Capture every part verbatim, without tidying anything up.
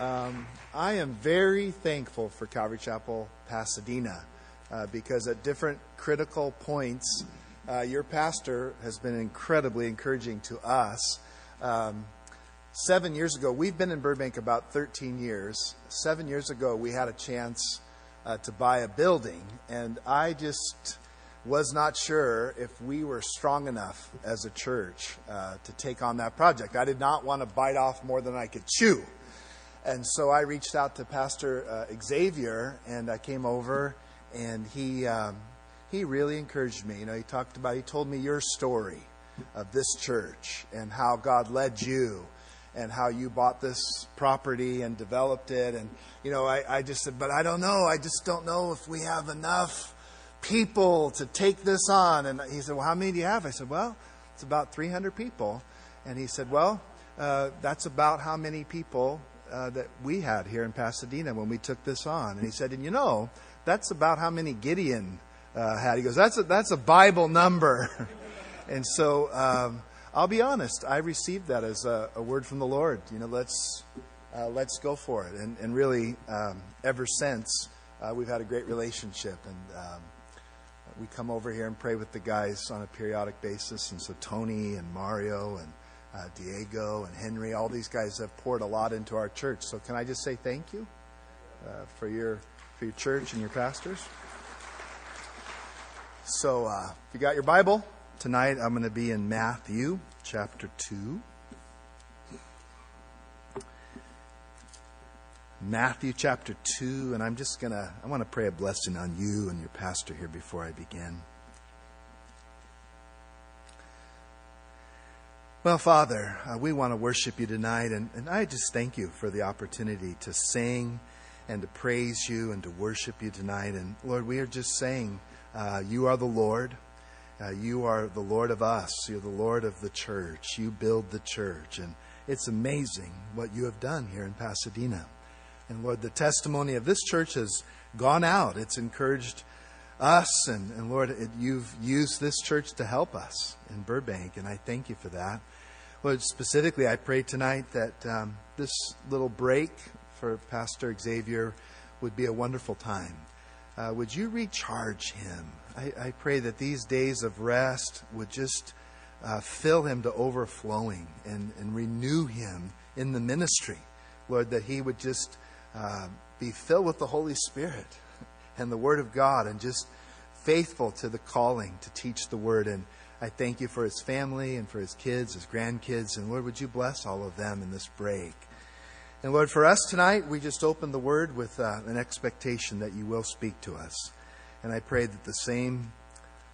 Um, I am very thankful for Calvary Chapel Pasadena uh, because at different critical points, uh, your pastor has been incredibly encouraging to us. Um, seven years ago, we've been in Burbank about thirteen years. Seven years ago, we had a chance uh, to buy a building, and I just was not sure if we were strong enough as a church uh, to take on that project. I did not want to bite off more than I could chew. And so I reached out to Pastor uh, Xavier, and I came over, and he um, he really encouraged me. You know, he talked about, he told me your story of this church and how God led you, and how you bought this property and developed it. And you know, I, I just said, but I don't know. I just don't know if we have enough people to take this on. And he said, well, how many do you have? I said, well, it's about three hundred people. And he said, well, uh, that's about how many people Uh, that we had here in Pasadena when we took this on. And he said, and you know, that's about how many Gideon uh, had. He goes, that's a, that's a Bible number. And so um, I'll be honest, I received that as a, a word from the Lord. You know, let's uh, let's go for it. And, and really, um, ever since, uh, we've had a great relationship. And um, we come over here and pray with the guys on a periodic basis. And so Tony and Mario and Uh, Diego and Henry, all these guys have poured a lot into our church. So can I just say thank you uh, for your for your church and your pastors. So uh, if you got your Bible, tonight I'm going to be in Matthew chapter two. Matthew chapter two, and I'm just going to, I want to pray a blessing on you and your pastor here before I begin. Well, Father, uh, we want to worship you tonight, and, and I just thank you for the opportunity to sing and to praise you and to worship you tonight. And Lord, we are just saying, uh, you are the Lord. Uh, you are the Lord of us. You're the Lord of the church. You build the church. And it's amazing what you have done here in Pasadena. And Lord, the testimony of this church has gone out. It's encouraged us, and, and Lord, it, you've used this church to help us in Burbank, and I thank you for that. Lord, specifically, I pray tonight that um, this little break for Pastor Xavier would be a wonderful time. Uh, would you recharge him? I, I pray that these days of rest would just uh, fill him to overflowing and, and renew him in the ministry. Lord, that he would just uh, be filled with the Holy Spirit and the Word of God, and just faithful to the calling to teach the Word. And I thank you for his family and for his kids, his grandkids. And Lord, would you bless all of them in this break? And Lord, for us tonight, we just open the Word with uh, an expectation that you will speak to us. And I pray that the same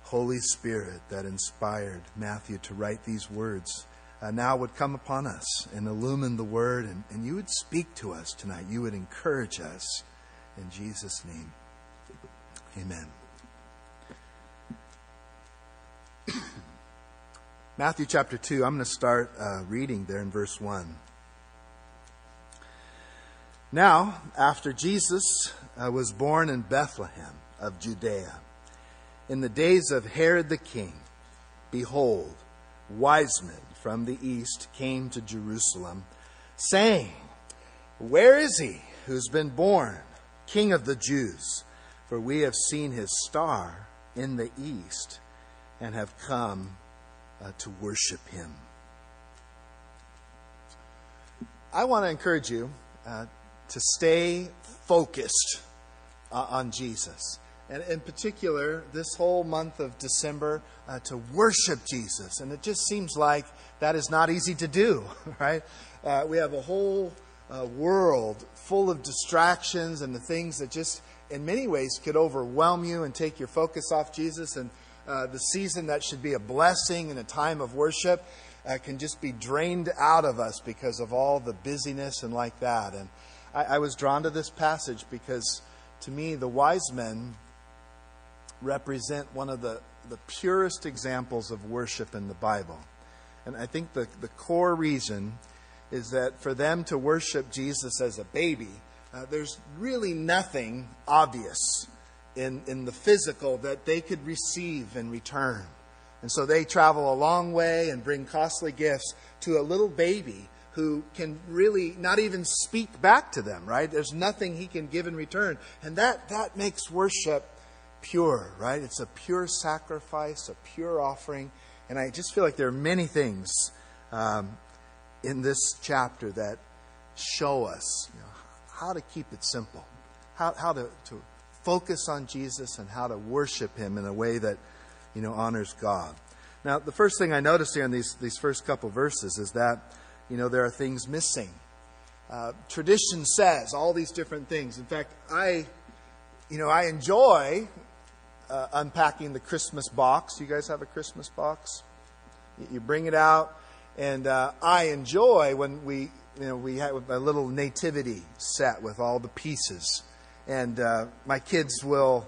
Holy Spirit that inspired Matthew to write these words uh, now would come upon us and illumine the Word. And, and you would speak to us tonight. You would encourage us. In Jesus' name. Amen. Matthew chapter two, I'm going to start uh, reading there in verse one. Now, after Jesus uh, was born in Bethlehem of Judea, in the days of Herod the king, behold, wise men from the east came to Jerusalem, saying, where is he who's been born, King of the Jews? For we have seen his star in the east and have come uh, to worship him. I want to encourage you uh, to stay focused uh, on Jesus. And in particular, this whole month of December, uh, to worship Jesus. And it just seems like that is not easy to do, right? Uh, we have a whole uh, world full of distractions and the things that just, in many ways, could overwhelm you and take your focus off Jesus. And uh, the season that should be a blessing and a time of worship uh, can just be drained out of us because of all the busyness and like that. And I, I was drawn to this passage because, to me, the wise men represent one of the, the purest examples of worship in the Bible. And I think the, the core reason is that for them to worship Jesus as a baby, Uh, there's really nothing obvious in, in the physical that they could receive in return. And so they travel a long way and bring costly gifts to a little baby who can really not even speak back to them, right? There's nothing he can give in return. And that, that makes worship pure, right? It's a pure sacrifice, a pure offering. And I just feel like there are many things um, in this chapter that show us, you know, how to keep it simple, how, how to, to focus on Jesus and how to worship him in a way that, you know, honors God. Now, the first thing I notice here in these, these first couple verses is that, you know, there are things missing. Uh, tradition says all these different things. In fact, I, you know, I enjoy uh, unpacking the Christmas box. You guys have a Christmas box? You bring it out. And uh, I enjoy when we, you know, we have a little nativity set with all the pieces. And uh, my kids will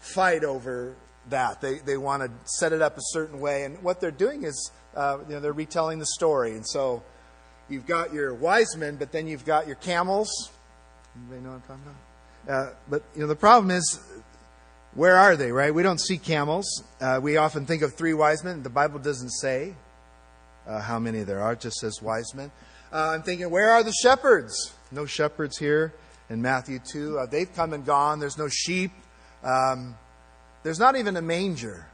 fight over that. They they want to set it up a certain way, and what they're doing is uh, you know, they're retelling the story. And so you've got your wise men, but then you've got your camels. Anybody know what I'm talking about? Uh, but you know, the problem is, where are they? Right? We don't see camels. Uh, we often think of three wise men. The Bible doesn't say uh, how many there are. It just says wise men. Uh, I'm thinking, where are the shepherds? No shepherds here in Matthew two. Uh, they've come and gone. There's no sheep. Um, There's not even a manger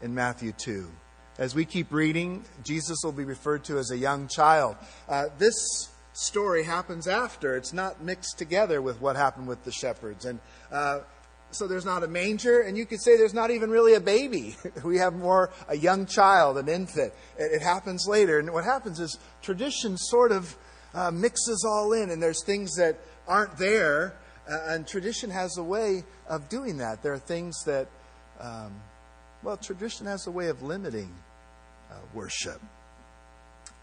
in Matthew two. As we keep reading, Jesus will be referred to as a young child. Uh, this story happens after. It's not mixed together with what happened with the shepherds. And uh, so there's not a manger. And you could say there's not even really a baby. We have more a young child, an infant. It, it happens later. And what happens is tradition sort of uh, mixes all in. And there's things that aren't there. Uh, and tradition has a way of doing that. There are things that, um, well, tradition has a way of limiting uh, worship.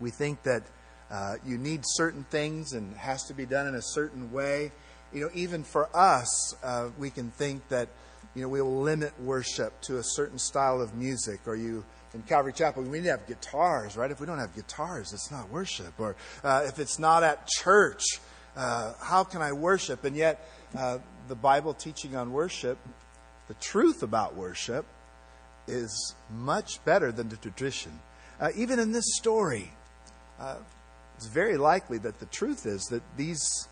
We think that uh, you need certain things and it has to be done in a certain way. You know, even for us, uh, we can think that, you know, we will limit worship to a certain style of music. Or you, in Calvary Chapel, we need to have guitars, right? If we don't have guitars, it's not worship. Or uh, if it's not at church, Uh, how can I worship? And yet, uh, the Bible teaching on worship, the truth about worship, is much better than the tradition. Uh, even in this story, uh, it's very likely that the truth is that these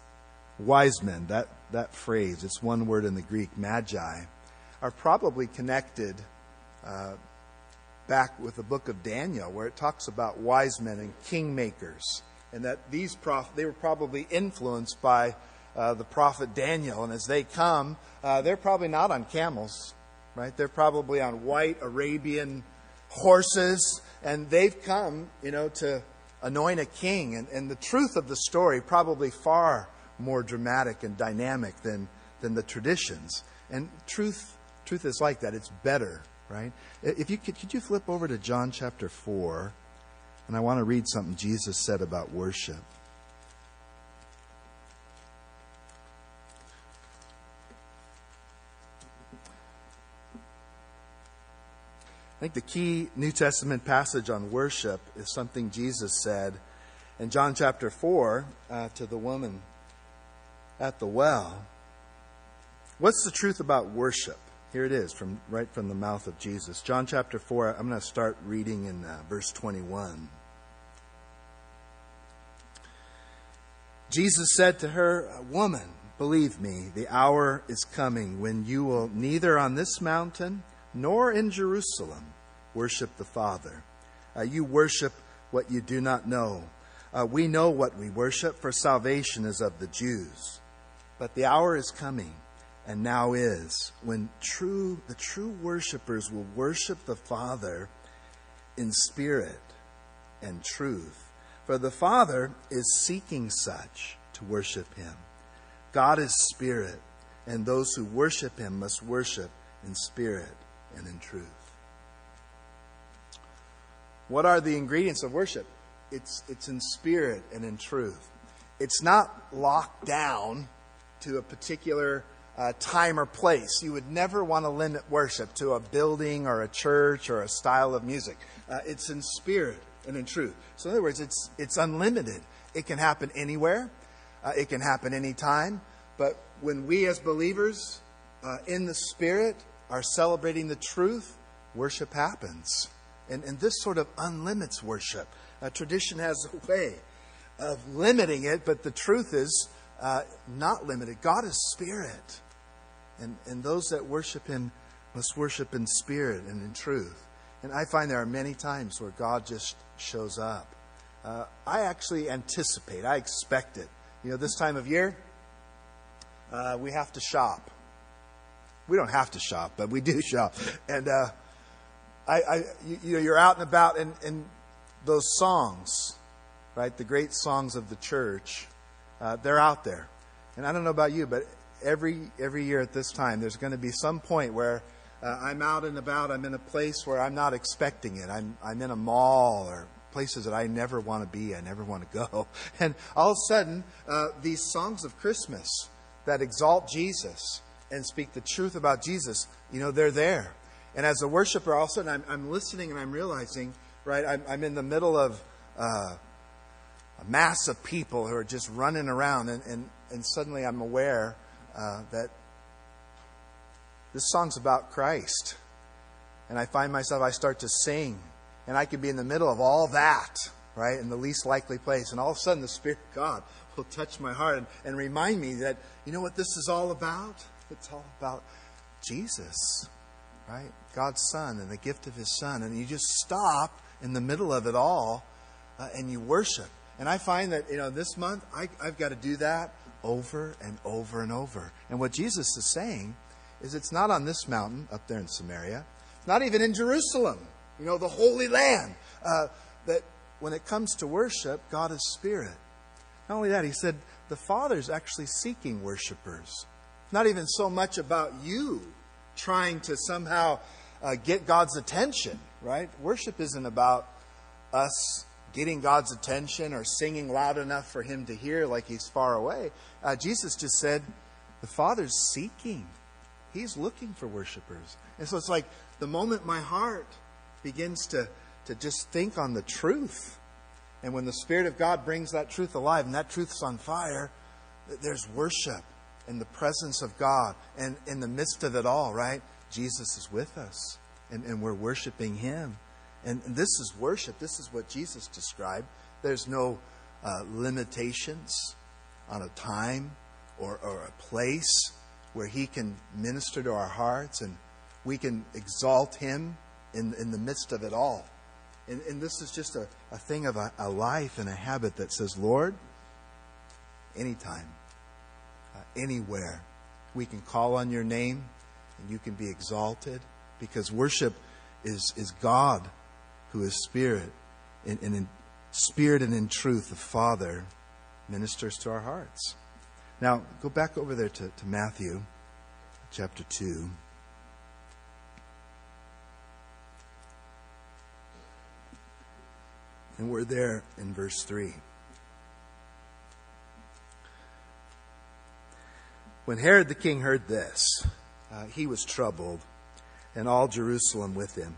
wise men, that, that phrase, it's one word in the Greek, magi, are probably connected uh, back with the book of Daniel, where it talks about wise men and kingmakers. And that these prophets, they were probably influenced by uh, the prophet Daniel. And as they come, uh, they're probably not on camels, right? They're probably on white Arabian horses. And they've come, you know, to anoint a king. And, and the truth of the story, probably far more dramatic and dynamic than, than the traditions. And truth truth is like that. It's better, right? If you could, could you flip over to John chapter four? And I want to read something Jesus said about worship. I think the key New Testament passage on worship is something Jesus said in John chapter four uh, to the woman at the well. What's the truth about worship? Here it is, from right from the mouth of Jesus. John chapter four, I'm going to start reading in uh, verse twenty-one. Jesus said to her, "Woman, believe me, the hour is coming when you will neither on this mountain nor in Jerusalem worship the Father. Uh, you worship what you do not know. Uh, we know what we worship, for salvation is of the Jews. But the hour is coming, and now is, when true the true worshipers will worship the Father in spirit and truth. For the Father is seeking such to worship him. God is spirit, and those who worship him must worship in spirit and in truth." What are the ingredients of worship? It's, it's in spirit and in truth. It's not locked down to a particular Uh, time or place. You would never want to limit worship to a building or a church or a style of music. Uh, it's in spirit and in truth. So in other words, it's it's unlimited. It can happen anywhere. Uh, it can happen anytime. But when we as believers uh, in the spirit are celebrating the truth, worship happens. And, and this sort of unlimits worship. Uh, tradition has a way of limiting it, but the truth is uh, not limited. God is spirit. And, and those that worship him must worship in spirit and in truth. And I find there are many times where God just shows up. Uh, I actually anticipate. I expect it. You know, this time of year, uh, we have to shop. We don't have to shop, but we do shop. And uh, I, I, you, you know, you're out and about, and, and those songs, right? The great songs of the church, uh, they're out there. And I don't know about you, but every every year at this time, there's going to be some point where Uh, I'm out and about. I'm in a place where I'm not expecting it. I'm I'm in a mall or places that I never want to be. I never want to go. And all of a sudden, uh, these songs of Christmas that exalt Jesus and speak the truth about Jesus, you know, they're there. And as a worshiper, all of a sudden, I'm, I'm listening and I'm realizing, right, I'm, I'm in the middle of uh, a mass of people who are just running around. And, and, and suddenly I'm aware uh, that this song's about Christ. And I find myself, I start to sing. And I could be in the middle of all that, right? In the least likely place. And all of a sudden, the Spirit of God will touch my heart and, and remind me that, you know what this is all about? It's all about Jesus, right? God's Son and the gift of His Son. And you just stop in the middle of it all uh, and you worship. And I find that, you know, this month, I, I've got to do that over and over and over. And what Jesus is saying is it's not on this mountain up there in Samaria. It's not even in Jerusalem, you know, the Holy Land. Uh, that when it comes to worship, God is spirit. Not only that, he said, the Father's actually seeking worshipers. It's not even so much about you trying to somehow uh, get God's attention, right? Worship isn't about us getting God's attention or singing loud enough for Him to hear like He's far away. Uh, Jesus just said, the Father's seeking. He's looking for worshipers. And so it's like the moment my heart begins to, to just think on the truth. And when the Spirit of God brings that truth alive and that truth's on fire, there's worship in the presence of God. And in the midst of it all, right? Jesus is with us and, and we're worshiping Him. And, and this is worship. This is what Jesus described. There's no uh, limitations on a time or, or a place where He can minister to our hearts and we can exalt Him in, in the midst of it all. And, and this is just a, a thing of a, a life and a habit that says, Lord, anytime, uh, anywhere, we can call on Your name and You can be exalted, because worship is, is God who is spirit, and, and in spirit and in truth, the Father ministers to our hearts. Now, go back over there to, to Matthew chapter two. And we're there in verse three. When Herod the king heard this, uh, he was troubled, and all Jerusalem with him.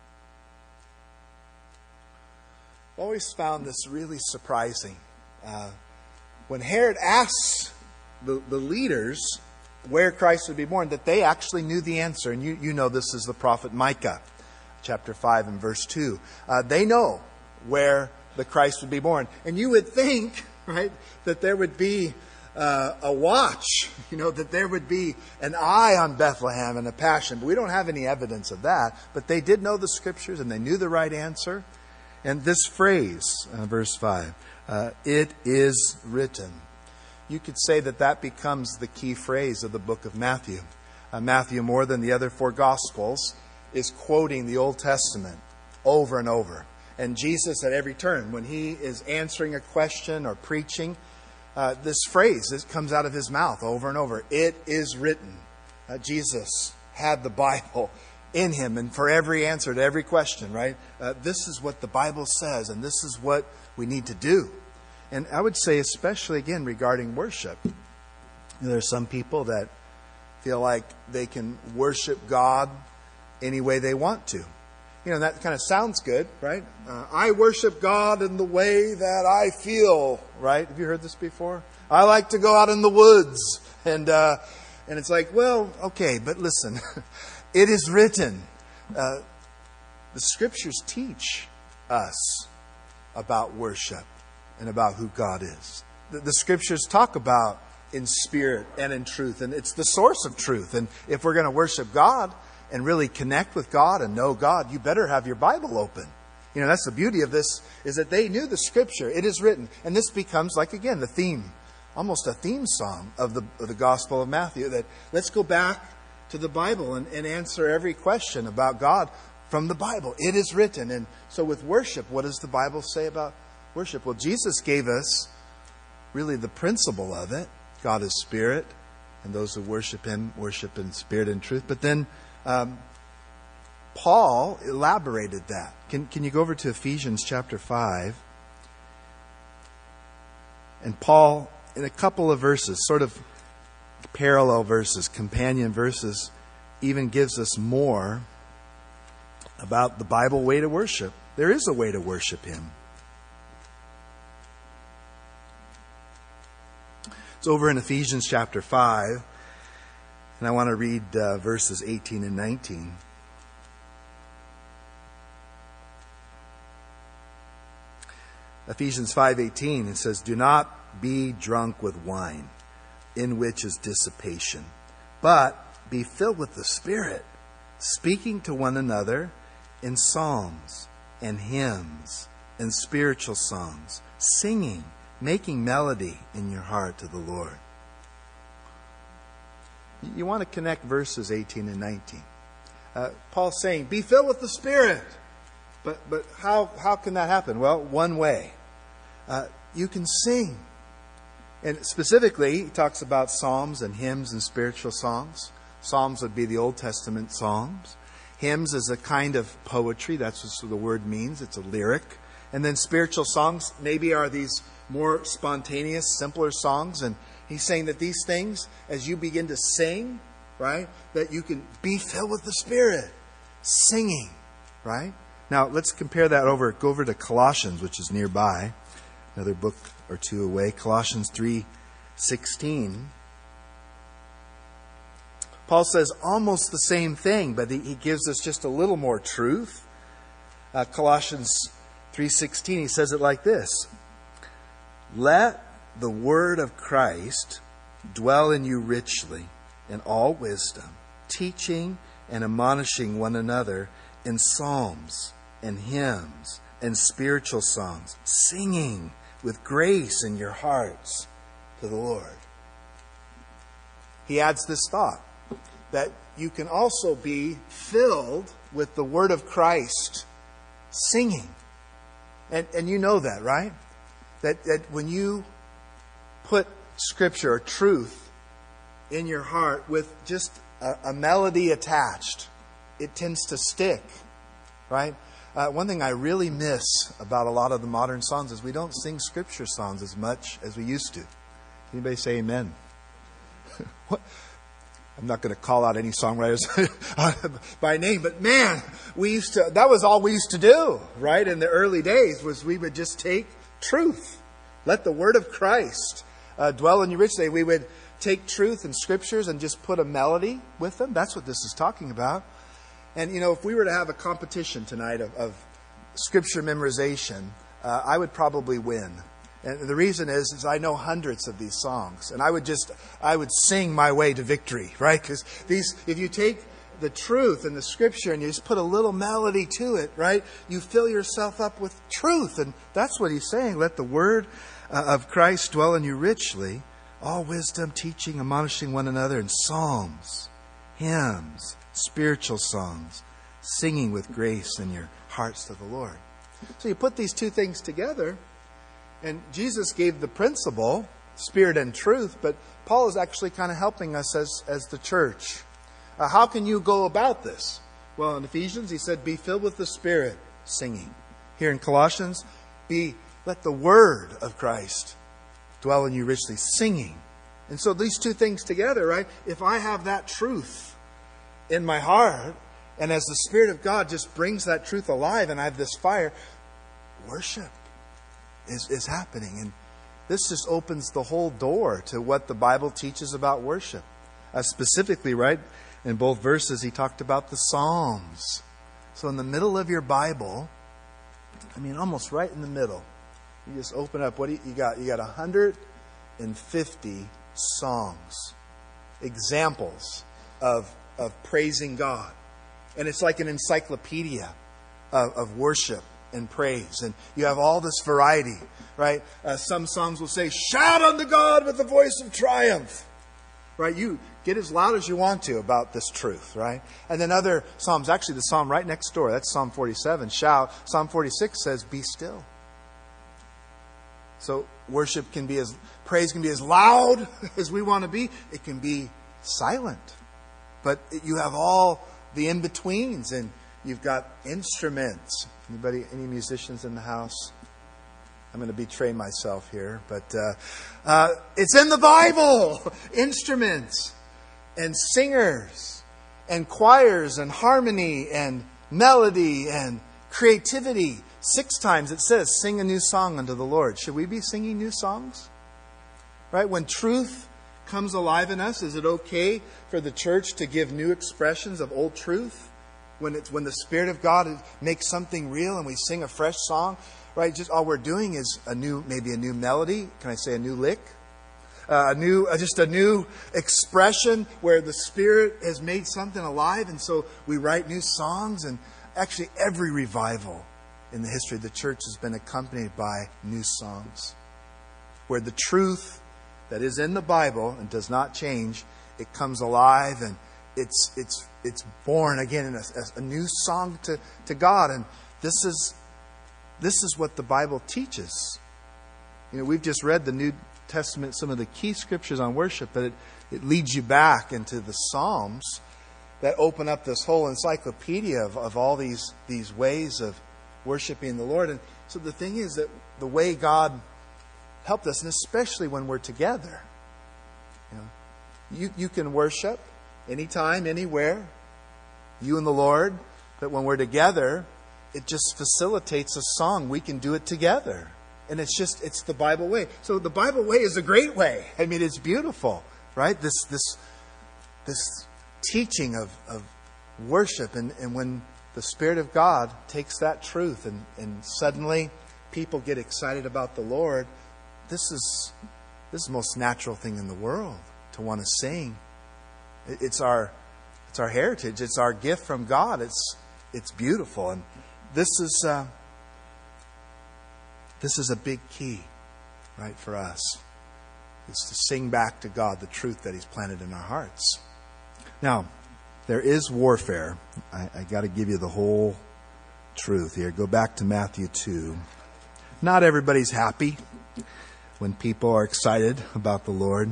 I've always found this really surprising. Uh, when Herod asks the, the leaders where Christ would be born, that they actually knew the answer. And you, you know this is the prophet Micah, chapter five and verse two. Uh, they know where the Christ would be born. And you would think, right, that there would be uh, a watch, you know, that there would be an eye on Bethlehem and a passion. But we don't have any evidence of that. But they did know the Scriptures and they knew the right answer. And this phrase, uh, verse five, uh, it is written. You could say that that becomes the key phrase of the book of Matthew. Uh, Matthew, more than the other four Gospels, is quoting the Old Testament over and over. And Jesus at every turn, when He is answering a question or preaching, uh, this phrase this comes out of His mouth over and over. It is written. Uh, Jesus had the Bible in Him, and for every answer to every question, right? Uh, this is what the Bible says, and this is what we need to do. And I would say, especially, again, regarding worship, there are some people that feel like they can worship God any way they want to. You know, that kind of sounds good, right? Uh, I worship God in the way that I feel, right? Have you heard this before? I like to go out in the woods. And uh, and it's like, well, okay, but listen. It is written. Uh, the Scriptures teach us about worship and about who God is. The, the Scriptures talk about in spirit and in truth. And it's the source of truth. And if we're going to worship God and really connect with God and know God, you better have your Bible open. You know, that's the beauty of this, is that they knew the Scripture. It is written. And this becomes, like, again, the theme, almost a theme song of the, of the Gospel of Matthew, that let's go back to the Bible and, and answer every question about God from the Bible. It is written. And so with worship, what does the Bible say about worship? Well, Jesus gave us really the principle of it. God is spirit, and those who worship Him worship in spirit and truth. But then um, Paul elaborated that. Can, can you go over to Ephesians chapter five? And Paul, in a couple of verses, sort of parallel verses, companion verses, even gives us more about the Bible way to worship. There is a way to worship Him. It's over in Ephesians chapter five, and I want to read uh, verses eighteen and nineteen. Ephesians five eighteen, it says, "Do not be drunk with wine, in which is dissipation, but be filled with the Spirit, speaking to one another in psalms and hymns and spiritual songs, singing, making melody in your heart to the Lord." You want to connect verses eighteen and nineteen. Uh, Paul's saying, be filled with the Spirit. But but how, how can that happen? Well, one way. Uh, you can sing. And specifically, he talks about psalms and hymns and spiritual songs. Psalms would be the Old Testament psalms. Hymns is a kind of poetry. That's what the word means. It's a lyric. And then spiritual songs maybe are these more spontaneous, simpler songs. And he's saying that these things, as you begin to sing, right, that you can be filled with the Spirit, singing, right? Now, let's compare that over. Go over to Colossians, which is nearby, another book or two away. Colossians three sixteen. Paul says almost the same thing, but he gives us just a little more truth. Uh, Colossians three sixteen, he says it like this. "Let the word of Christ dwell in you richly in all wisdom, teaching and admonishing one another in psalms and hymns and spiritual songs, singing with grace in your hearts to the Lord." He adds this thought that you can also be filled with the word of Christ, singing. And, and you know that, right? That, that when you put Scripture or truth in your heart with just a, a melody attached, it tends to stick, right? Uh, one thing I really miss about a lot of the modern songs is we don't sing Scripture songs as much as we used to. Anybody say amen? What? I'm not going to call out any songwriters by name, but man, we used to, that was all we used to do, right? In the early days was we would just take truth. Let the word of Christ uh, dwell in you richly. We would take truth and Scriptures and just put a melody with them. That's what this is talking about. And, you know, if we were to have a competition tonight of, of Scripture memorization, uh, I would probably win. And the reason is, is I know hundreds of these songs. And I would just, I would sing my way to victory, right? Because these, if you take the truth and the Scripture and you just put a little melody to it, right? You fill yourself up with truth. And that's what he's saying. Let the word uh, of Christ dwell in you richly. All wisdom, teaching, admonishing one another in psalms, hymns, spiritual songs, singing with grace in your hearts to the Lord. So you put these two things together, and Jesus gave the principle, spirit and truth, but Paul is actually kind of helping us as, as the church. Uh, how can you go about this? Well, in Ephesians, he said, be filled with the Spirit, singing. Here in Colossians, be Let the word of Christ dwell in you richly, singing. And so these two things together, right? If I have that truth in my heart, and as the Spirit of God just brings that truth alive, and I have this fire, worship is, is happening. And this just opens the whole door to what the Bible teaches about worship. Uh, specifically, right, in both verses, he talked about the Psalms. So in the middle of your Bible, I mean, almost right in the middle, you just open up. What do you, you got? You got one hundred fifty songs, examples of of praising God, and it's like an encyclopedia of, of worship and praise. And you have all this variety, right? Uh, some songs will say, "Shout unto God with the voice of triumph," right? You get as loud as you want to about this truth, right? And then other psalms, actually the psalm right next door, that's Psalm forty-seven. Shout. Psalm forty-six says, "Be still." So worship can be as, praise can be as loud as we want to be. It can be silent. But you have all the in-betweens, and you've got instruments. Anybody, any musicians in the house? I'm going to betray myself here, but uh, uh, it's in the Bible. Instruments and singers and choirs and harmony and melody and creativity. Six times it says, sing a new song unto the Lord. Should we be singing new songs? Right? When truth comes alive in us, is it okay for the church to give new expressions of old truth? When it's, when the Spirit of God makes something real and we sing a fresh song, right? Just all we're doing is a new, maybe a new melody. Can I say a new lick? Uh, a new, uh, just a new expression where the Spirit has made something alive. And so we write new songs. And actually every revival in the history of the church has been accompanied by new songs, where the truth that is in the Bible and does not change, it comes alive and it's it's it's born again in a, a new song to, to God. And this is this is what the Bible teaches. You know, we've just read the New Testament, some of the key scriptures on worship, but it, it leads you back into the Psalms that open up this whole encyclopedia of, of all these these ways of worshiping the Lord. And so the thing is that the way God helped us, and especially when we're together, you know, you, you can worship anytime, anywhere, you and the Lord, but when we're together, it just facilitates a song. We can do it together. And it's just, it's the Bible way. So the Bible way is a great way. I mean, it's beautiful, right? This, this, this teaching of, of worship. And, and when the Spirit of God takes that truth and, and suddenly people get excited about the Lord. This is this is the most natural thing in the world to want to sing. It's our it's our heritage. It's our gift from God. It's it's beautiful, and this is uh, this is a big key, right, for us. It's to sing back to God the truth that He's planted in our hearts. Now, there is warfare. I, I got to give you the whole truth here. Go back to Matthew two. Not everybody's happy when people are excited about the Lord.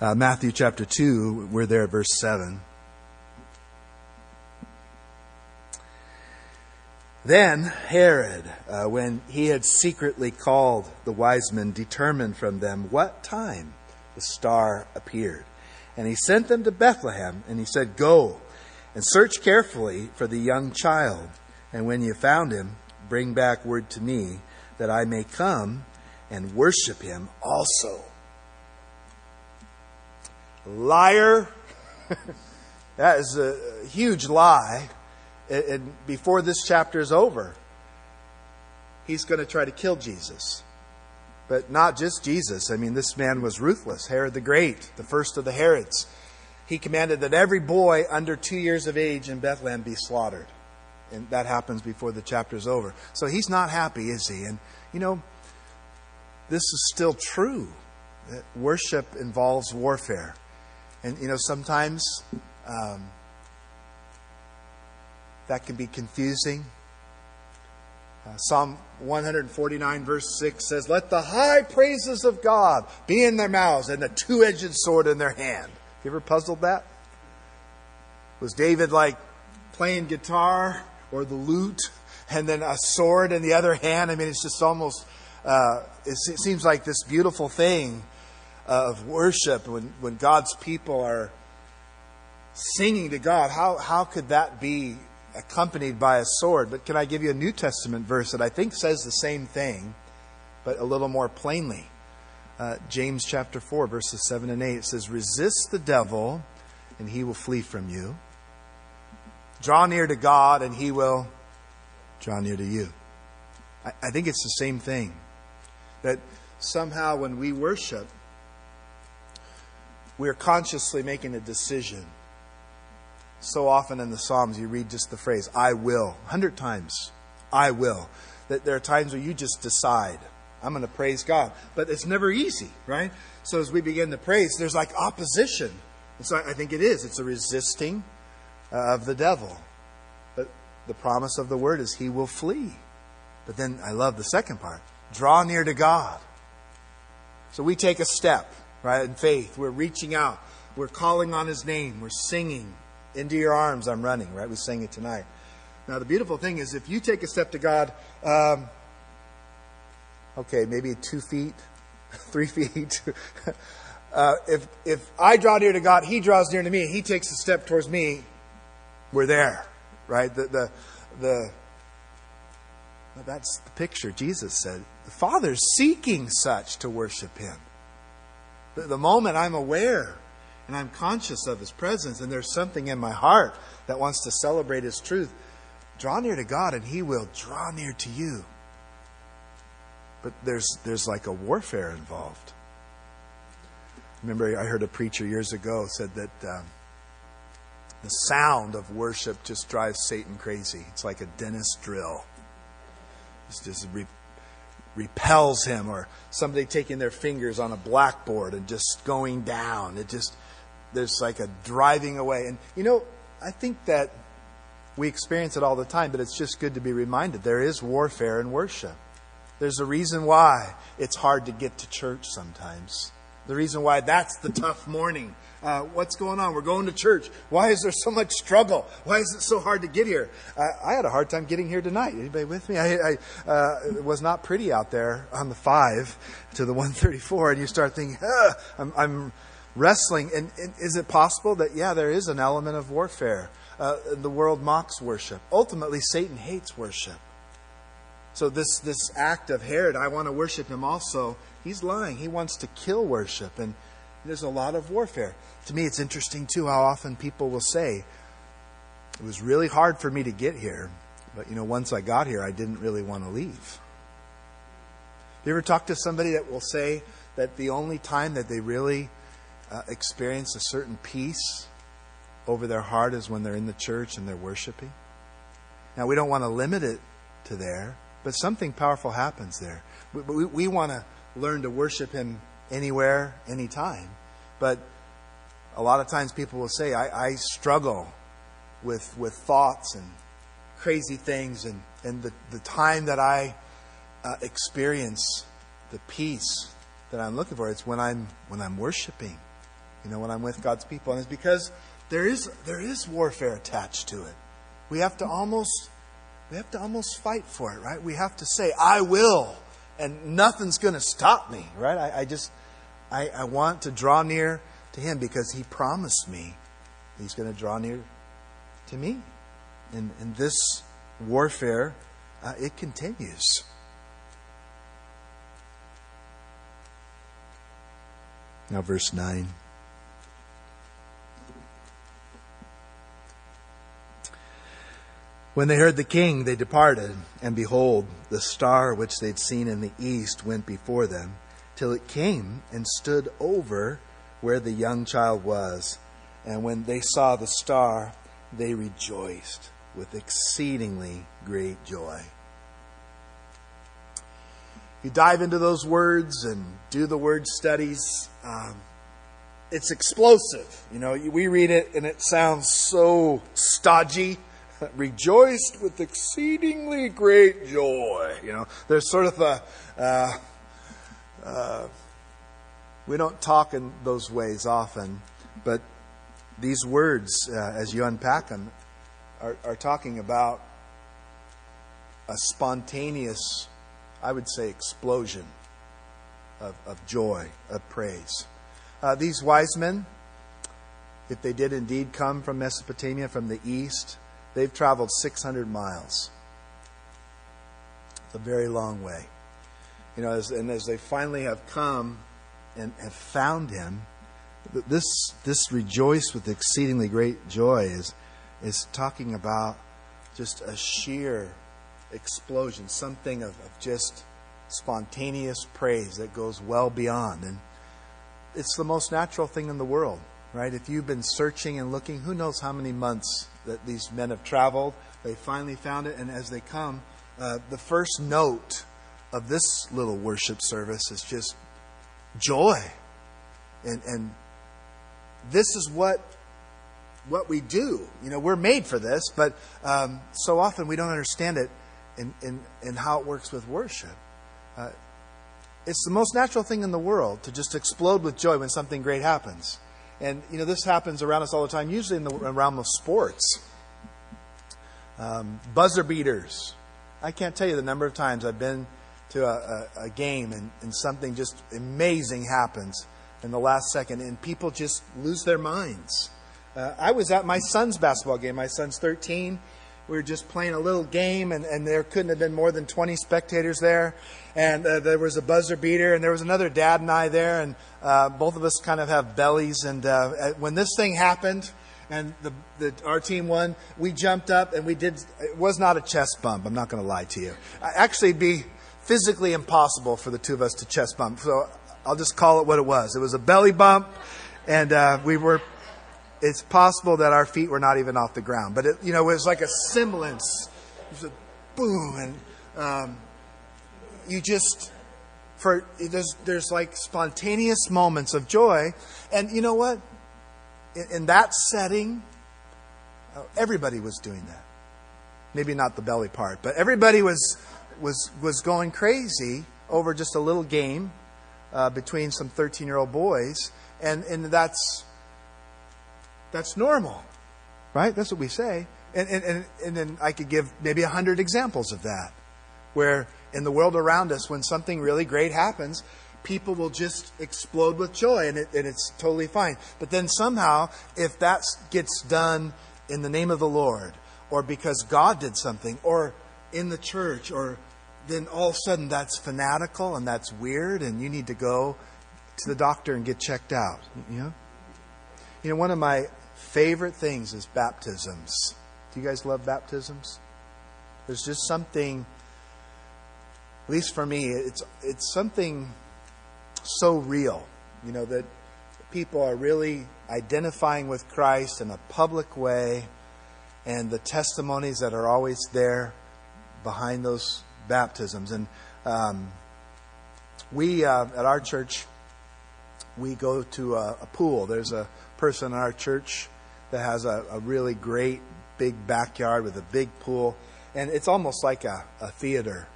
Uh, Matthew chapter two, we're there at verse seven. Then Herod, uh, when he had secretly called the wise men, determined from them what time the star appeared. And he sent them to Bethlehem, and he said, "Go and search carefully for the young child. And when you found him, bring back word to me that I may come and worship him also." Liar. That is a huge lie. And before this chapter is over, he's going to try to kill Jesus. But not just Jesus. I mean, this man was ruthless. Herod the Great, the first of the Herods. He commanded that every boy under two years of age in Bethlehem be slaughtered. And that happens before the chapter's over. So he's not happy, is he? And, you know, this is still true. Worship involves warfare. And, you know, sometimes um, that can be confusing. Uh, Psalm one forty-nine verse six says, "Let the high praises of God be in their mouths and the two-edged sword in their hand." You ever puzzled that? Was David like playing guitar or the lute, and then a sword in the other hand. I mean, it's just almost, uh, it seems like this beautiful thing of worship when, when God's people are singing to God. How, how could that be accompanied by a sword? But can I give you a New Testament verse that I think says the same thing, but a little more plainly? Uh, James chapter four, verses seven and eight. It says, resist the devil and he will flee from you. Draw near to God and he will draw near to you. I, I think it's the same thing. That somehow when we worship, we're consciously making a decision. So often in the Psalms, you read just the phrase, I will. A hundred times, I will. That there are times where you just decide, I'm going to praise God. But it's never easy, right? So as we begin to praise, there's like opposition. And so I think it is. It's a resisting of the devil. But the promise of the word is he will flee. But then I love the second part. Draw near to God. So we take a step, right, in faith. We're reaching out. We're calling on his name. We're singing. Into your arms I'm running, right? We sang it tonight. Now the beautiful thing is if you take a step to God... Um, Okay, maybe two feet, three feet. uh, if if I draw near to God, he draws near to me. He takes a step towards me. We're there, right? The the the. Well, that's the picture. Jesus said, "The Father's seeking such to worship Him." The, the moment I'm aware and I'm conscious of His presence, and there's something in my heart that wants to celebrate His truth, draw near to God, and He will draw near to you. But there's there's like a warfare involved. Remember, I heard a preacher years ago said that um, the sound of worship just drives Satan crazy. It's like a dentist drill. It just re- repels him, or somebody taking their fingers on a blackboard and just going down. It just, there's like a driving away. And, you know, I think that we experience it all the time, but it's just good to be reminded there is warfare in worship. There's a reason why it's hard to get to church sometimes. The reason why that's the tough morning. Uh, what's going on? We're going to church. Why is there so much struggle? Why is it so hard to get here? Uh, I had a hard time getting here tonight. Anybody with me? I, I uh, it was not pretty out there on the five to the one thirty-four. And you start thinking, ah, I'm, I'm wrestling. And, and is it possible that, yeah, there is an element of warfare? Uh, the world mocks worship. Ultimately, Satan hates worship. So this, this act of Herod, I want to worship him also, he's lying. He wants to kill worship. And there's a lot of warfare. To me, it's interesting, too, how often people will say, it was really hard for me to get here. But, you know, once I got here, I didn't really want to leave. You ever talk to somebody that will say that the only time that they really uh, experience a certain peace over their heart is when they're in the church and they're worshiping? Now, we don't want to limit it to there. But something powerful happens there. We, we, we want to learn to worship Him anywhere, anytime. But a lot of times people will say, I, I struggle with with thoughts and crazy things. And, and the, the time that I uh, experience the peace that I'm looking for, it's when I'm when I'm worshiping. You know, when I'm with God's people. And it's because there is there is warfare attached to it. We have to almost... We have to almost fight for it, right? We have to say, I will, and nothing's going to stop me, right? I, I just, I, I want to draw near to Him because He promised me He's going to draw near to me. And, and this warfare, uh, it continues. Now, verse nine. When they heard the king, they departed, and behold, the star which they'd seen in the east went before them, till it came and stood over where the young child was. And when they saw the star, they rejoiced with exceedingly great joy. You dive into those words and do the word studies. Um, it's explosive. You know, we read it and it sounds so stodgy. Rejoiced with exceedingly great joy. You know, there's sort of a, uh, uh, we don't talk in those ways often, but these words, uh, as you unpack them, are, are talking about a spontaneous, I would say, explosion of, of joy, of praise. Uh, these wise men, if they did indeed come from Mesopotamia, from the east, they've traveled six hundred miles. It's a very long way. You know, as, and as they finally have come and have found him, this this rejoice with exceedingly great joy is is talking about just a sheer explosion, something of, of just spontaneous praise that goes well beyond. And it's the most natural thing in the world, right? If you've been searching and looking, who knows how many months that these men have traveled, they finally found it. And as they come, uh, the first note of this little worship service is just joy. And and this is what what we do. You know, we're made for this, but um, so often we don't understand it in, in, in how it works with worship. Uh, it's the most natural thing in the world to just explode with joy when something great happens. And, you know, this happens around us all the time, usually in the realm of sports. Um, buzzer beaters. I can't tell you the number of times I've been to a, a, a game and, and something just amazing happens in the last second, and people just lose their minds. Uh, I was at my son's basketball game. My son's thirteen. We were just playing a little game, and, and there couldn't have been more than twenty spectators there. And uh, there was a buzzer beater, and there was another dad and I there, and uh, both of us kind of have bellies. And uh, when this thing happened, and the, the our team won, we jumped up, and we did. It was not a chest bump. I'm not going to lie to you. Actually, it'd be physically impossible for the two of us to chest bump. So I'll just call it what it was. It was a belly bump, and uh, we were. It's possible that our feet were not even off the ground, but it, you know, it was like a semblance. It was a boom, and um, you just for there's there's like spontaneous moments of joy, and you know what? In, in that setting, everybody was doing that. Maybe not the belly part, but everybody was was was going crazy over just a little game. Uh, between some thirteen-year-old boys, and, and that's that's normal, right? That's what we say. And, and, and, and then I could give maybe a hundred examples of that, where in the world around us, when something really great happens, people will just explode with joy, and, it, and it's totally fine. But then somehow, if that gets done in the name of the Lord, or because God did something, or in the church, or then all of a sudden that's fanatical and that's weird, and you need to go to the doctor and get checked out. You know, you know, one of my favorite things is baptisms. Do you guys love baptisms? There's just something, at least for me, it's it's something so real. You know, that people are really identifying with Christ in a public way, and the testimonies that are always there behind those baptisms. And um, we uh, at our church, we go to a, a pool. There's a person in our church that has a, a really great big backyard with a big pool, and it's almost like a, a theater.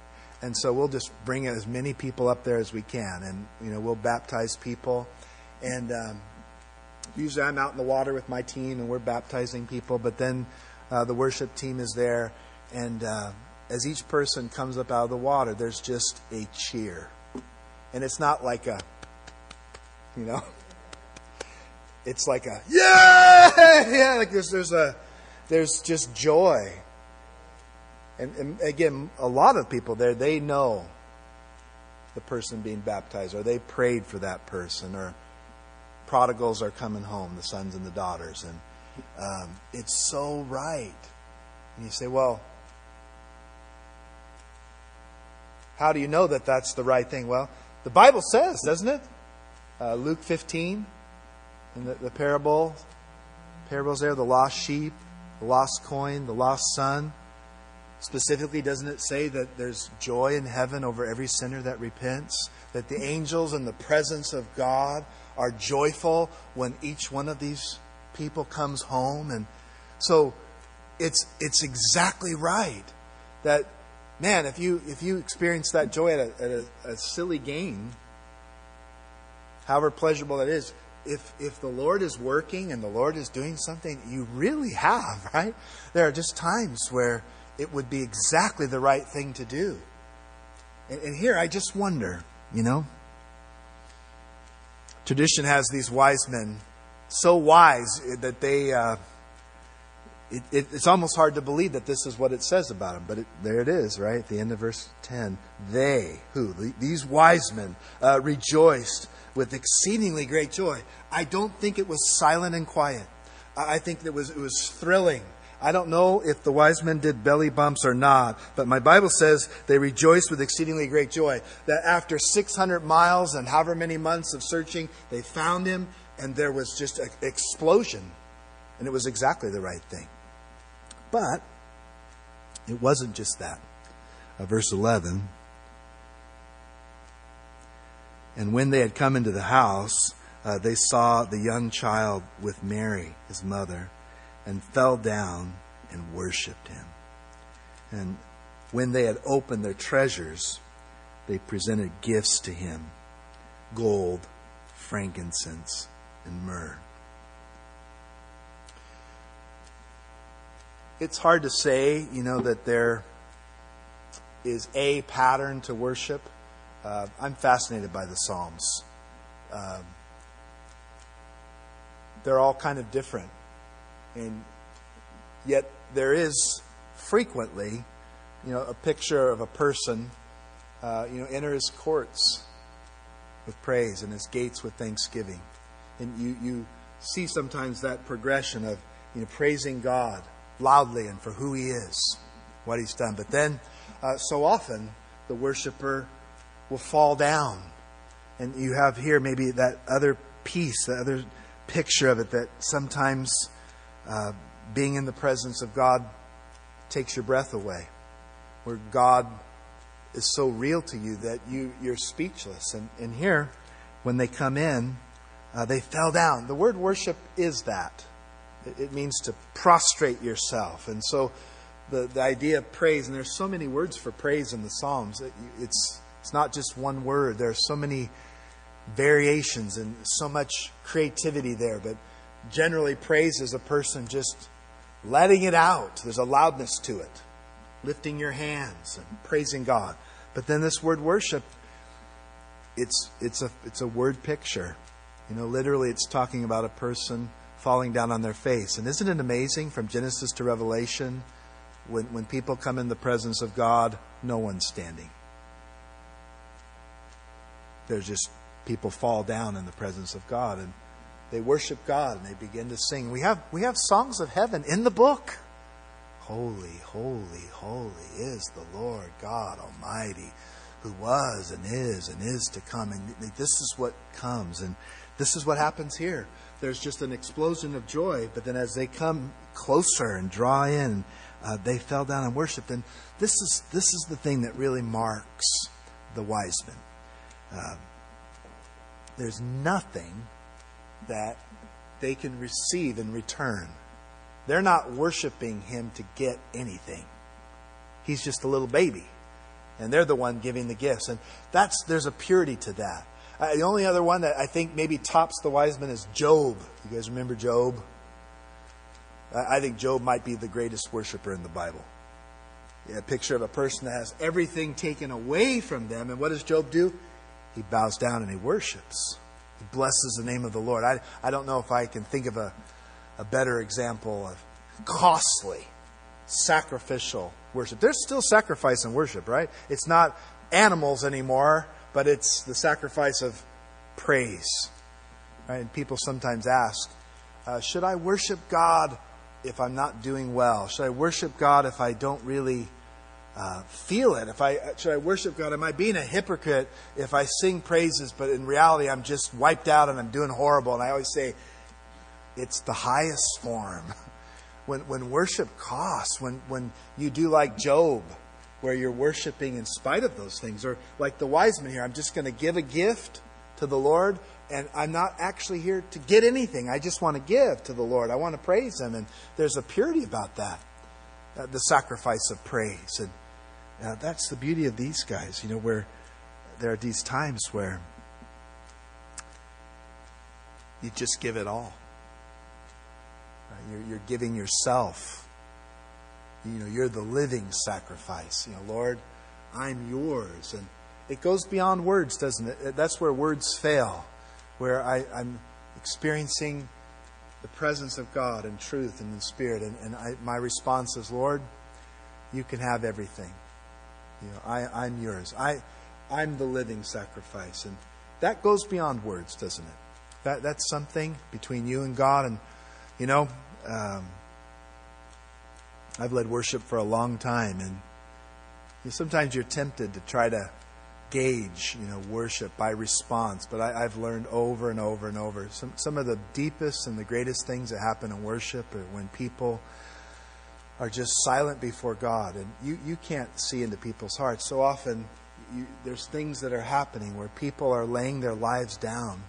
And so we'll just bring as many people up there as we can, and you know, we'll baptize people. And um, usually I'm out in the water with my team, and we're baptizing people. But then uh, the worship team is there, and uh, as each person comes up out of the water, there's just a cheer. And it's not like a, you know, it's like a, yeah, yeah, like there's, there's a, there's just joy. And, and again, a lot of people there, they know the person being baptized, or they prayed for that person, or prodigals are coming home, the sons and the daughters. And um, it's so right. And you say, well, how do you know that that's the right thing? Well, the Bible says, doesn't it? Uh, Luke fifteen, and the, the parable, parables there, the lost sheep, the lost coin, the lost son. Specifically, doesn't it say that there's joy in heaven over every sinner that repents? That the angels in the presence of God are joyful when each one of these people comes home. And so it's it's exactly right that, man, if you if you experience that joy at, a, at a, a silly game, however pleasurable that is, if if the Lord is working and the Lord is doing something, you really have, right? There are just times where it would be exactly the right thing to do. And, and here I just wonder, you know. Tradition has these wise men, so wise that they, uh, it, it, it's almost hard to believe that this is what it says about them. But it, there it is, right? At the end of verse ten. They, who? These wise men uh, rejoiced with exceedingly great joy. I don't think it was silent and quiet. I think it was, it was thrilling. I don't know if the wise men did belly bumps or not, but my Bible says they rejoiced with exceedingly great joy. That after six hundred miles and however many months of searching, they found him, and there was just an explosion. And it was exactly the right thing. But it wasn't just that. Uh, verse eleven. And when they had come into the house, uh, they saw the young child with Mary, his mother, and fell down and worshipped him. And when they had opened their treasures, they presented gifts to him, gold, frankincense, and myrrh. It's hard to say, you know, that there is a pattern to worship. Uh, I'm fascinated by the Psalms. Uh, they're all kind of different. And yet there is frequently, you know, a picture of a person, uh, you know, enter his courts with praise and his gates with thanksgiving. And you, you see sometimes that progression of, you know, praising God loudly and for who he is, what he's done. But then uh, so often the worshiper will fall down. And you have here maybe that other piece, that other picture of it, that sometimes... Uh, being in the presence of God takes your breath away, where God is so real to you that you, you're speechless. And, and here, when they come in, uh, they fell down. The word worship is that. It, it means to prostrate yourself. And so the, the idea of praise, and there's so many words for praise in the Psalms. It, it's, it's not just one word. There are so many variations and so much creativity there. But generally, praise is a person just letting it out. There's a loudness to it. Lifting your hands and praising God. But then this word worship, it's it's a it's a word picture. You know, literally it's talking about a person falling down on their face. And isn't it amazing from Genesis to Revelation, when when people come in the presence of God, no one's standing. There's just people fall down in the presence of God, and they worship God and they begin to sing. We have we have songs of heaven in the book. Holy, holy, holy is the Lord God Almighty, who was and is and is to come. And this is what comes. And this is what happens here. There's just an explosion of joy. But then as they come closer and draw in, uh, they fell down and worshiped. And this is, this is the thing that really marks the wise men. Uh, there's nothing that they can receive in return. They're not worshiping him to get anything. He's just a little baby, and they're the one giving the gifts. And that's there's a purity to that. Uh, the only other one that I think maybe tops the wise men is Job. You guys remember Job? I, I think Job might be the greatest worshiper in the Bible. Yeah, a picture of a person that has everything taken away from them, and what does Job do? He bows down and he worships. He blesses the name of the Lord. I, I don't know if I can think of a, a better example of costly, sacrificial worship. There's still sacrifice in worship, right? It's not animals anymore, but it's the sacrifice of praise. Right? And people sometimes ask, uh, should I worship God if I'm not doing well? Should I worship God if I don't really Uh, feel it? If I should I worship God? Am I being a hypocrite if I sing praises, but in reality I'm just wiped out and I'm doing horrible? And I always say, it's the highest form. When when worship costs, when when you do like Job, where you're worshiping in spite of those things, or like the wise men here, I'm just going to give a gift to the Lord, and I'm not actually here to get anything. I just want to give to the Lord. I want to praise Him, and there's a purity about that, uh, the sacrifice of praise. And now, that's the beauty of these guys, you know, where there are these times where you just give it all. Right? You're, you're giving yourself. You know, you're the living sacrifice. You know, Lord, I'm yours. And it goes beyond words, doesn't it? That's where words fail, where I, I'm experiencing the presence of God and truth and in spirit. And, and I, my response is, Lord, you can have everything. You know, I, I'm yours. I, I'm the living sacrifice. And that goes beyond words, doesn't it? That That's something between you and God. And, you know, um, I've led worship for a long time, and you know, sometimes you're tempted to try to gauge, you know, worship by response. But I, I've learned over and over and over. Some, some of the deepest and the greatest things that happen in worship are when people are just silent before God. And you, you can't see into people's hearts. So often you, there's things that are happening where people are laying their lives down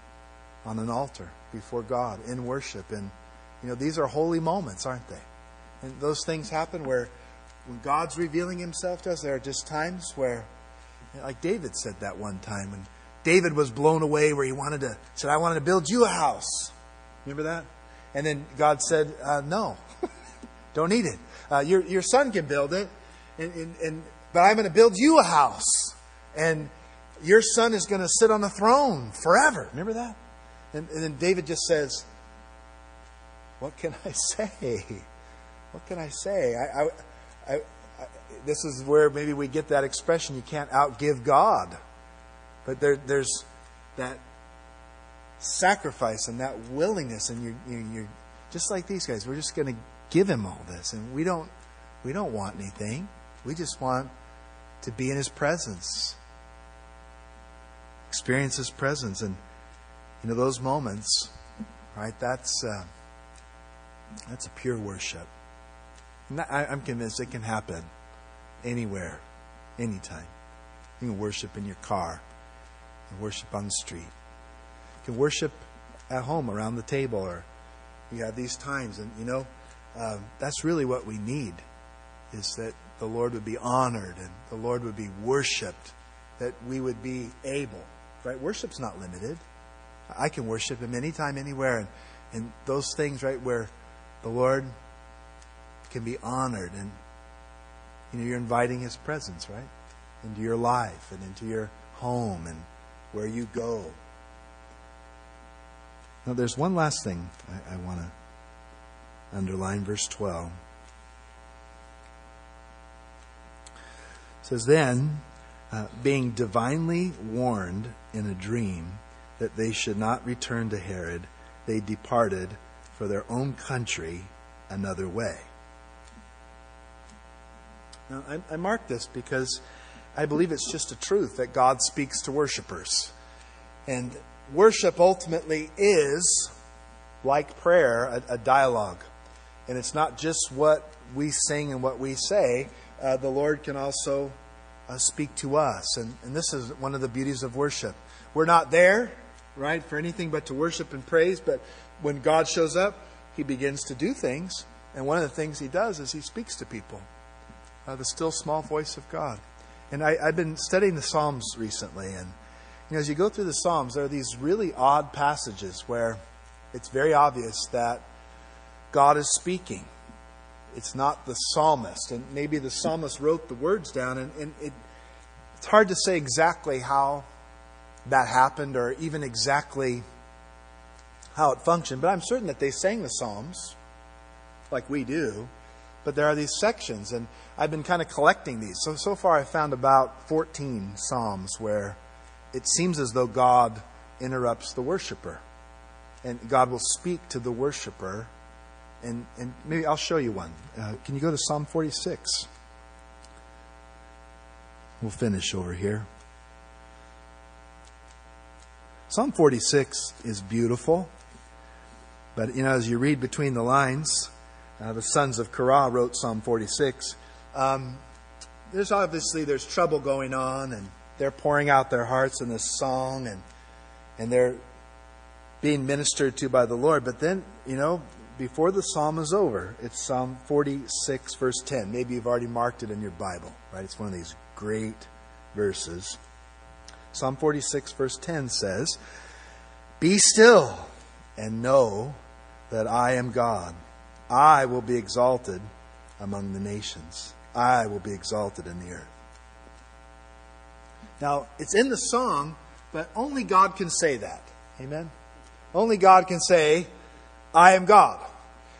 on an altar before God in worship. And, you know, these are holy moments, aren't they? And those things happen where when God's revealing himself to us, there are just times where, like David said that one time, when David was blown away where he wanted to, said, I wanted to build you a house. Remember that? And then God said, uh, no, don't need it. Uh, your, your son can build it, and, and, and but I'm going to build you a house. And your son is going to sit on the throne forever. Remember that? And, and then David just says, what can I say? What can I say? I, I, I, I, this is where maybe we get that expression, you can't outgive God. But there, there's that sacrifice and that willingness. And you're, you're, you're just like these guys. We're just going to give him all this. And we don't, we don't want anything. We just want to be in his presence. Experience his presence. And, you know, those moments, right? That's, uh, that's pure worship. I'm convinced it can happen anywhere, anytime. You can worship in your car. You can worship on the street. You can worship at home around the table, or you have these times. And, you know, um, that's really what we need, is that the Lord would be honored and the Lord would be worshiped, that we would be able, right? Worship's not limited. I can worship him anytime, anywhere. And, and those things, right, where the Lord can be honored, and you know, you're inviting his presence, right? Into your life and into your home and where you go. Now there's one last thing I, I want to underline, verse twelve. It says, then, uh, being divinely warned in a dream that they should not return to Herod, they departed for their own country another way. Now, I, I mark this because I believe it's just a truth that God speaks to worshipers. And worship ultimately is, like prayer, a, a dialogue. And it's not just what we sing and what we say. Uh, the Lord can also uh, speak to us. And, and this is one of the beauties of worship. We're not there, right, for anything but to worship and praise. But when God shows up, he begins to do things. And one of the things he does is he speaks to people. Uh, the still small voice of God. And I, I've been studying the Psalms recently. And you know, as you go through the Psalms, there are these really odd passages where it's very obvious that God is speaking. It's not the psalmist. And maybe the psalmist wrote the words down. And, and it, it's hard to say exactly how that happened or even exactly how it functioned. But I'm certain that they sang the Psalms like we do. But there are these sections, and I've been kind of collecting these. So, so far I've found about fourteen Psalms where it seems as though God interrupts the worshiper. And God will speak to the worshiper. And, and maybe I'll show you one. Uh, can you go to Psalm forty-six? We'll finish over here. Psalm forty-six is beautiful. But, you know, as you read between the lines... Uh, the sons of Korah wrote Psalm forty-six. Um, there's obviously there's trouble going on, and they're pouring out their hearts in this song, and and they're being ministered to by the Lord. But then, you know, before the psalm is over, it's Psalm forty-six, verse ten. Maybe you've already marked it in your Bible, right? It's one of these great verses. Psalm forty-six, verse ten says, "Be still and know that I am God. I will be exalted among the nations. I will be exalted in the earth. Now, it's in the song, but only God can say that. Amen? Only God can say, I am God.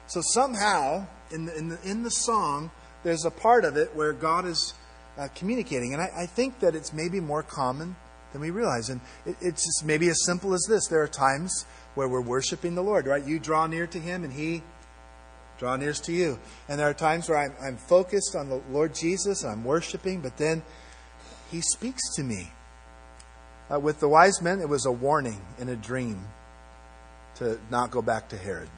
So somehow, in the, in the, in the song, there's a part of it where God is uh, communicating. And I, I think that it's maybe more common than we realize. And it, it's just maybe as simple as this. There are times where we're worshiping the Lord, right? You draw near to Him and He draws near to you. And there are times where I'm, I'm focused on the Lord Jesus and I'm worshiping, but then He speaks to me. Uh, with the wise men, it was a warning in a dream to not go back to Herod.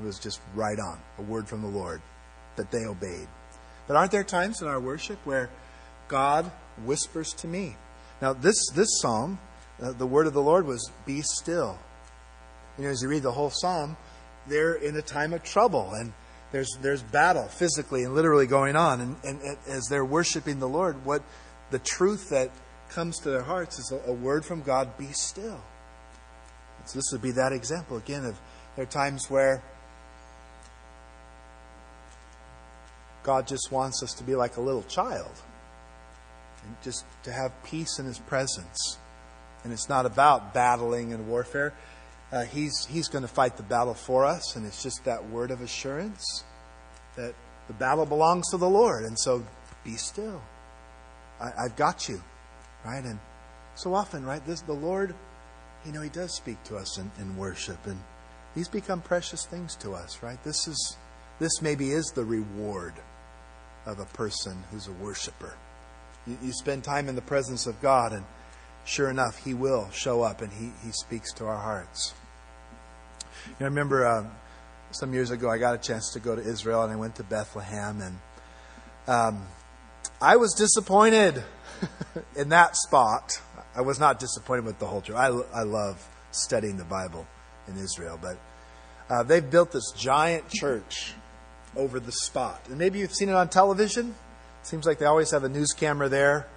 It was just right on, a word from the Lord that they obeyed. But aren't there times in our worship where God whispers to me? Now, this, this psalm, uh, the word of the Lord was, be still. You know, as you read the whole psalm, they're in a time of trouble and there's there's battle physically and literally going on. And, and, and as they're worshiping the Lord, what the truth that comes to their hearts is a, a word from God, be still. So this would be that example again of there are times where God just wants us to be like a little child and just to have peace in His presence. And it's not about battling and warfare. Uh, he's he's going to fight the battle for us. And it's just that word of assurance that the battle belongs to the Lord. And so be still. I, I've got you. Right. And so often, right, this, the Lord, you know, He does speak to us in, in worship, and these become precious things to us, right? This is, this maybe is the reward of a person who's a worshiper. You, you spend time in the presence of God, and sure enough, He will show up, and He, he speaks to our hearts. You know, I remember um, some years ago, I got a chance to go to Israel, and I went to Bethlehem, and um, I was disappointed in that spot. I was not disappointed with the whole trip. I, I love studying the Bible in Israel, but uh, they've built this giant church over the spot. And maybe you've seen it on television. It seems like they always have a news camera there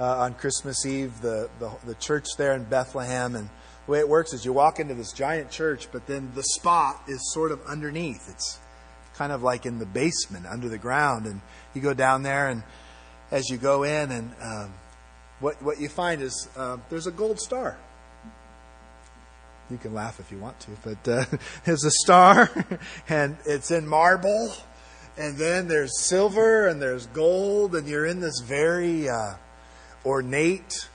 uh, on Christmas Eve, the, the the church there in Bethlehem. And the way it works is you walk into this giant church, but then the spot is sort of underneath. It's kind of like in the basement, under the ground. And you go down there, and as you go in, and um, what what you find is uh, there's a gold star. You can laugh if you want to, but uh, there's a star, and it's in marble, and then there's silver, and there's gold, and you're in this very uh, ornate,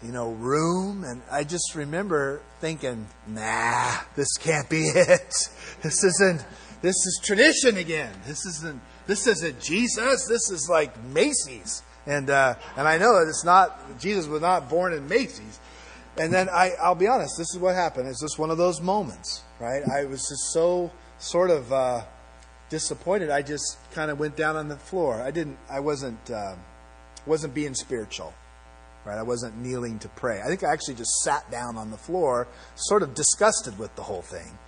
you know, room. And I just remember thinking, nah, this can't be it. This isn't. This is tradition again. This isn't. This isn't Jesus. This is like Macy's. And uh, and I know that it's not, Jesus was not born in Macy's. And then I, I'll be honest, this is what happened. It's just one of those moments, right? I was just so sort of uh, disappointed. I just kind of went down on the floor. I didn't, I wasn't, uh, wasn't being spiritual, right? I wasn't kneeling to pray. I think I actually just sat down on the floor, sort of disgusted with the whole thing.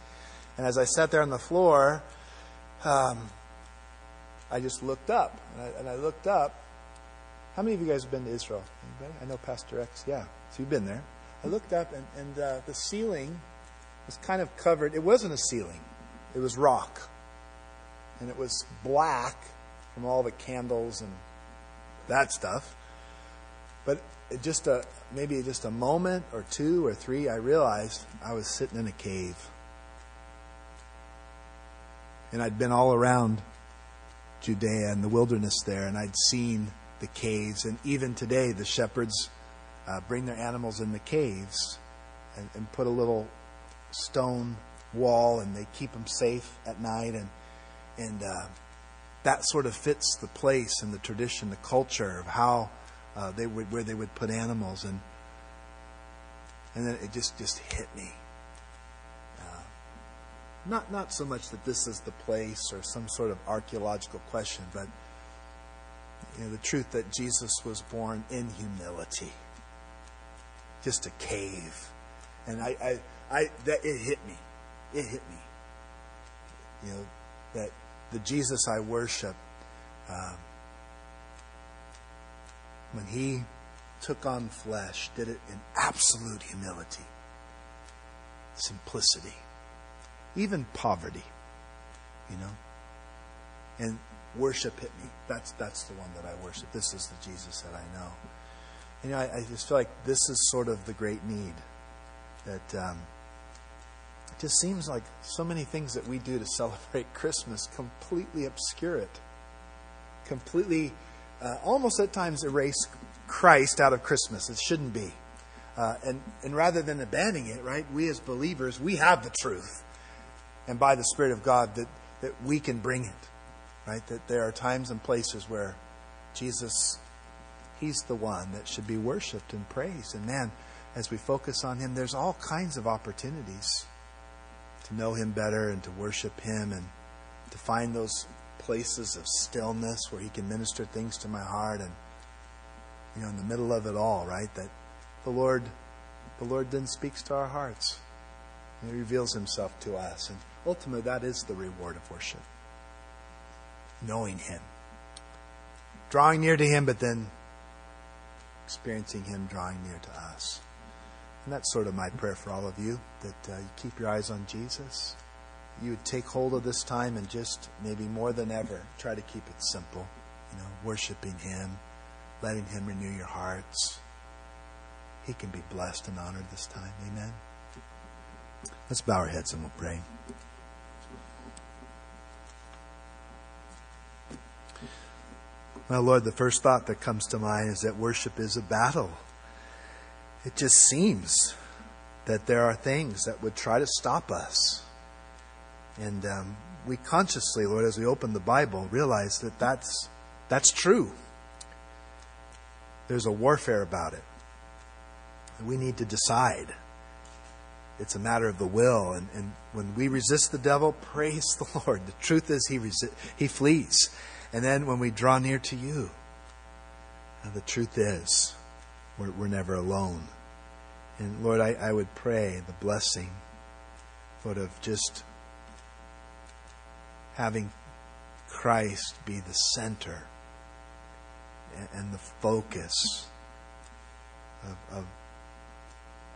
And as I sat there on the floor, um, I just looked up, and I, and I looked up. How many of you guys have been to Israel? Anybody? I know Pastor X. Yeah. So you've been there. I looked up, and, and uh, the ceiling was kind of covered. It wasn't a ceiling. It was rock. And it was black from all the candles and that stuff. But it just a, maybe just a moment or two or three, I realized I was sitting in a cave. And I'd been all around Judea and the wilderness there, and I'd seen the caves, and even today the shepherds uh, bring their animals in the caves and, and put a little stone wall, and they keep them safe at night, and and uh, that sort of fits the place and the tradition, the culture of how uh, they would where they would put animals, and and then it just just hit me. Uh, not not so much that this is the place or some sort of archaeological question, but you know, the truth that Jesus was born in humility. Just a cave. And I, I, I that it hit me. It hit me. You know, that the Jesus I worship, um, when He took on flesh, did it in absolute humility. Simplicity. Even poverty. You know? and worship hit me. That's that's the one that I worship. This is the Jesus that I know. And, you know, I, I just feel like this is sort of the great need. That um, it just seems like so many things that we do to celebrate Christmas completely obscure it. Completely, uh, almost at times erase Christ out of Christmas. It shouldn't be. Uh, and, and rather than abandoning it, right, we as believers, we have the truth. And by the Spirit of God, that, that we can bring it. Right? That there are times and places where Jesus, He's the one that should be worshipped and praised. And man, as we focus on Him, there's all kinds of opportunities to know Him better and to worship Him and to find those places of stillness where He can minister things to my heart. And, you know, in the middle of it all, right, that the Lord, the Lord then speaks to our hearts. And He reveals Himself to us. And ultimately, that is the reward of worship. Knowing Him, drawing near to Him, but then experiencing Him drawing near to us. And that's sort of my prayer for all of you, that uh, you keep your eyes on Jesus. You would take hold of this time and just maybe more than ever try to keep it simple. You know, worshiping Him, letting Him renew your hearts. He can be blessed and honored this time. Amen. Let's bow our heads and we'll pray. Well, Lord, the first thought that comes to mind is that worship is a battle. It just seems that there are things that would try to stop us. And um, we consciously, Lord, as we open the Bible, realize that that's, that's true. There's a warfare about it. And we need to decide. It's a matter of the will. And, and when we resist the devil, praise the Lord. The truth is he resi- he flees. And then when we draw near to you, the truth is we're, we're never alone. And Lord, I, I would pray the blessing, Lord, of just having Christ be the center and the focus of, of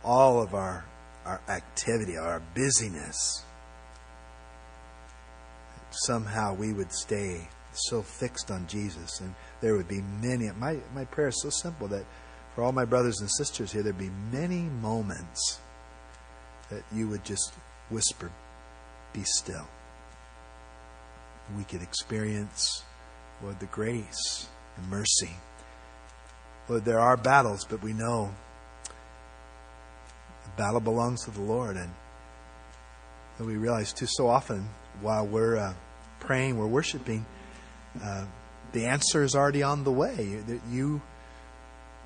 all of our, our activity, our busyness. That somehow we would stay so fixed on Jesus, and there would be many. My my prayer is so simple that for all my brothers and sisters here, there'd be many moments that you would just whisper, "Be still." We could experience, Lord, the grace and mercy. Lord, there are battles, but we know the battle belongs to the Lord, and we realize too so often while we're uh, praying, we're worshiping. Uh, the answer is already on the way. That you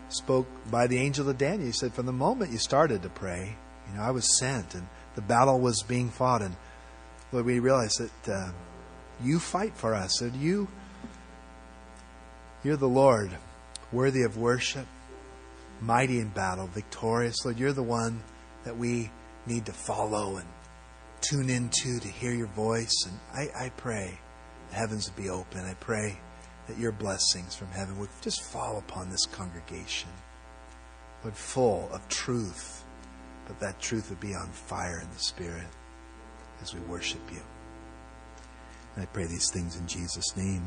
spoke by the angel of Daniel. You said, from the moment you started to pray, you know, I was sent, and the battle was being fought. And Lord, we realize that uh, you fight for us. That you, you're the Lord, worthy of worship, mighty in battle, victorious. Lord, you're the one that we need to follow and tune into to hear your voice. And I, I pray. Heavens would be open. I pray that your blessings from heaven would just fall upon this congregation. Lord, full of truth, but that truth would be on fire in the Spirit as we worship you. And I pray these things in Jesus' name.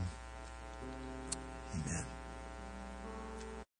Amen.